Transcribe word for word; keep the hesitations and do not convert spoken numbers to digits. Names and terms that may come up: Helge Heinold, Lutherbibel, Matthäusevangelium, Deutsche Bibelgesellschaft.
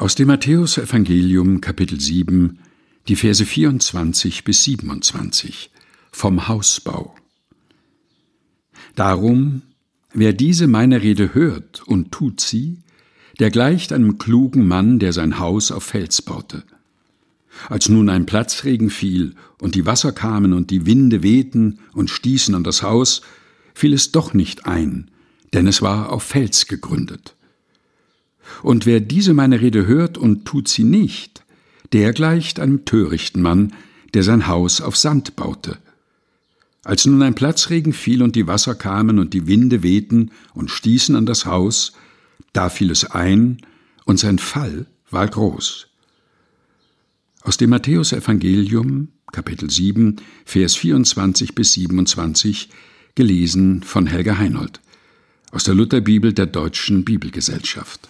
Aus dem Matthäusevangelium Kapitel sieben, die Verse vierundzwanzig bis siebenundzwanzig, vom Hausbau. Darum, wer diese meine Rede hört und tut sie, der gleicht einem klugen Mann, der sein Haus auf Fels baute. Als nun ein Platzregen fiel und die Wasser kamen und die Winde wehten und stießen an das Haus, fiel es doch nicht ein, denn es war auf Fels gegründet. Und wer diese meine Rede hört und tut sie nicht, der gleicht einem törichten Mann, der sein Haus auf Sand baute. Als nun ein Platzregen fiel und die Wasser kamen und die Winde wehten und stießen an das Haus, da fiel es ein, und sein Fall war groß. Aus dem Matthäusevangelium, Kapitel sieben, Vers vierundzwanzig bis siebenundzwanzig, gelesen von Helge Heinold, aus der Lutherbibel der Deutschen Bibelgesellschaft.